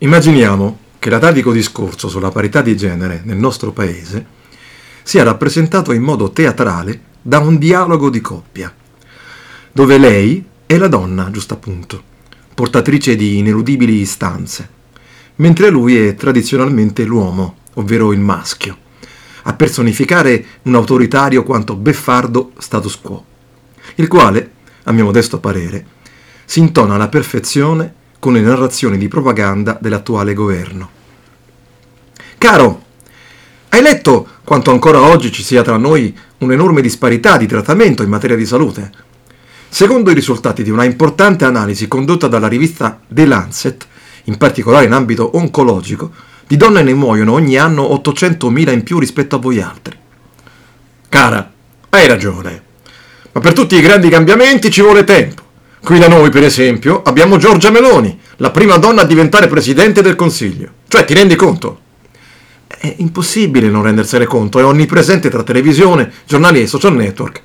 Immaginiamo che l'atavico discorso sulla parità di genere nel nostro paese sia rappresentato in modo teatrale da un dialogo di coppia, dove lei è la donna, giustappunto, portatrice di ineludibili istanze, mentre lui è tradizionalmente l'uomo, ovvero il maschio, a personificare un autoritario quanto beffardo status quo, il quale, a mio modesto parere, si intona alla perfezione con le narrazioni di propaganda dell'attuale governo. Caro, hai letto quanto ancora oggi ci sia tra noi un'enorme disparità di trattamento in materia di salute? Secondo i risultati di una importante analisi condotta dalla rivista The Lancet, in particolare in ambito oncologico, di donne ne muoiono ogni anno 800.000 in più rispetto a voi altri. Cara, hai ragione, ma per tutti i grandi cambiamenti ci vuole tempo. Qui da noi, per esempio, abbiamo Giorgia Meloni, la prima donna a diventare presidente del Consiglio. Cioè, ti rendi conto? È impossibile non rendersene conto, è onnipresente tra televisione, giornali e social network.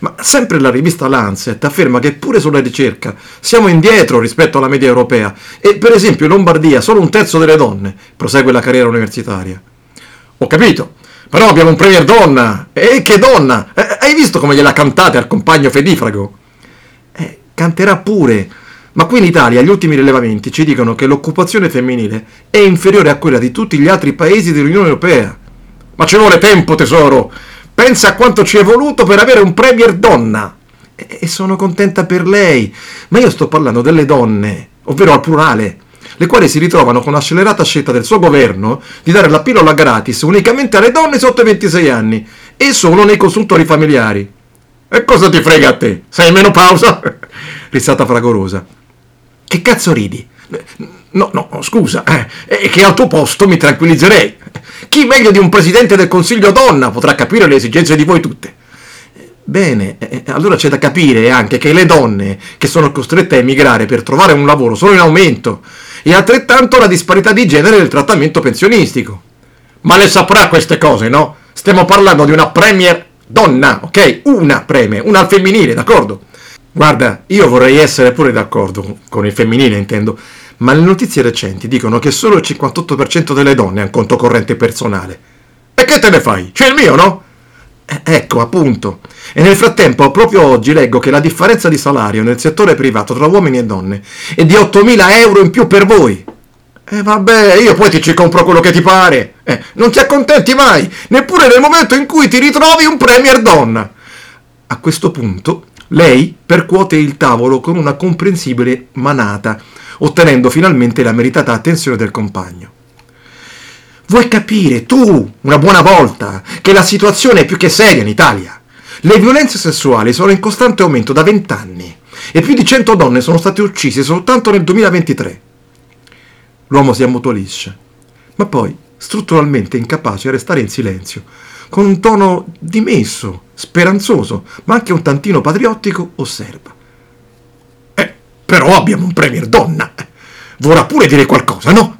Ma sempre la rivista Lancet afferma che pure sulla ricerca siamo indietro rispetto alla media europea e, per esempio, in Lombardia solo un terzo delle donne prosegue la carriera universitaria. Ho capito, però abbiamo un premier donna! E che donna! Hai visto come gliela cantate al compagno fedifrago? Canterà pure, ma qui in Italia gli ultimi rilevamenti ci dicono che l'occupazione femminile è inferiore a quella di tutti gli altri paesi dell'Unione Europea. Ma ci vuole tempo, tesoro! Pensa a quanto ci è voluto per avere un premier donna! E sono contenta per lei, ma io sto parlando delle donne, ovvero al plurale, le quali si ritrovano con l'accelerata scelta del suo governo di dare la pillola gratis unicamente alle donne sotto i 26 anni e solo nei consultori familiari. E cosa ti frega a te? Sei in menopausa? Risata fragorosa. Che cazzo ridi? No, scusa, che al tuo posto mi tranquillizzerei. Chi meglio di un presidente del Consiglio donna potrà capire le esigenze di voi tutte? Bene, allora c'è da capire anche che le donne che sono costrette a emigrare per trovare un lavoro sono in aumento e altrettanto la disparità di genere del trattamento pensionistico. Ma le saprà queste cose, no? Stiamo parlando di una premier donna, ok? Una premia, una al femminile, d'accordo? Guarda, io vorrei essere pure d'accordo, con il femminile intendo, ma le notizie recenti dicono che solo il 58% delle donne ha un conto corrente personale. E che te ne fai? C'è il mio, no? Ecco, appunto. E nel frattempo, proprio oggi leggo che la differenza di salario nel settore privato tra uomini e donne è di 8.000 euro in più per voi. E vabbè, io poi ti compro quello che ti pare. Non ti accontenti mai, neppure nel momento in cui ti ritrovi un premier donna. A questo punto, lei percuote il tavolo con una comprensibile manata, ottenendo finalmente la meritata attenzione del compagno. Vuoi capire, tu, una buona volta, che la situazione è più che seria in Italia? Le violenze sessuali sono in costante aumento da 20 anni e più di 100 donne sono state uccise soltanto nel 2023. L'uomo si ammutolisce, ma poi, strutturalmente incapace di restare in silenzio, con un tono dimesso, speranzoso, ma anche un tantino patriottico, osserva. Però abbiamo un premier donna! Vorrà pure dire qualcosa, no?